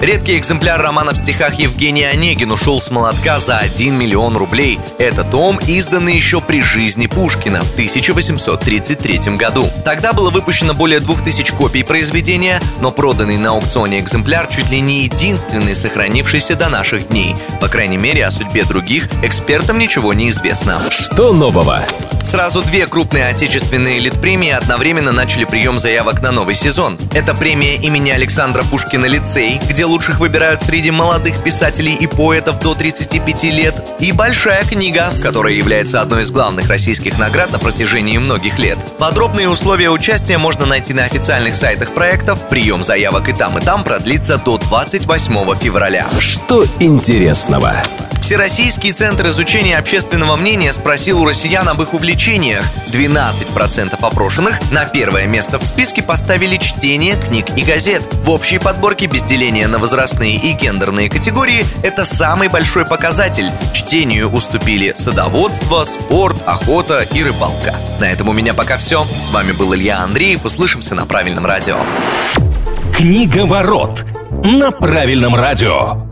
Редкий экземпляр романа в стихах Евгения Онегина ушел с молотка за 1 миллион рублей. Это том, изданный еще при жизни Пушкина в 1833 году. Тогда было выпущено более 2000 копий произведения, но проданный на аукционе экземпляр чуть ли не единственный, сохранившийся до наших дней. По крайней мере, о судьбе других экспертам ничего не известно. Что нового? Сразу две крупные отечественные литпремии одновременно начали прием заявок на новый сезон. Это премия имени Александра Пушкина «Лицей», где лучших выбирают среди молодых писателей и поэтов до 35 лет, и «Большая книга», которая является одной из главных российских наград на протяжении многих лет. Подробные условия участия можно найти на официальных сайтах проектов. Прием заявок и там продлится до 28 февраля. Что интересного? Всероссийский центр изучения общественного мнения спросил у россиян об их увлечениях. 12% опрошенных на первое место в списке поставили чтение книг и газет. В общей подборке без деления на возрастные и гендерные категории это самый большой показатель. Чтению уступили садоводство, спорт, охота и рыбалка. На этом у меня пока все. С вами был Илья Андреев. Услышимся на Правильном радио. Книговорот на Правильном радио.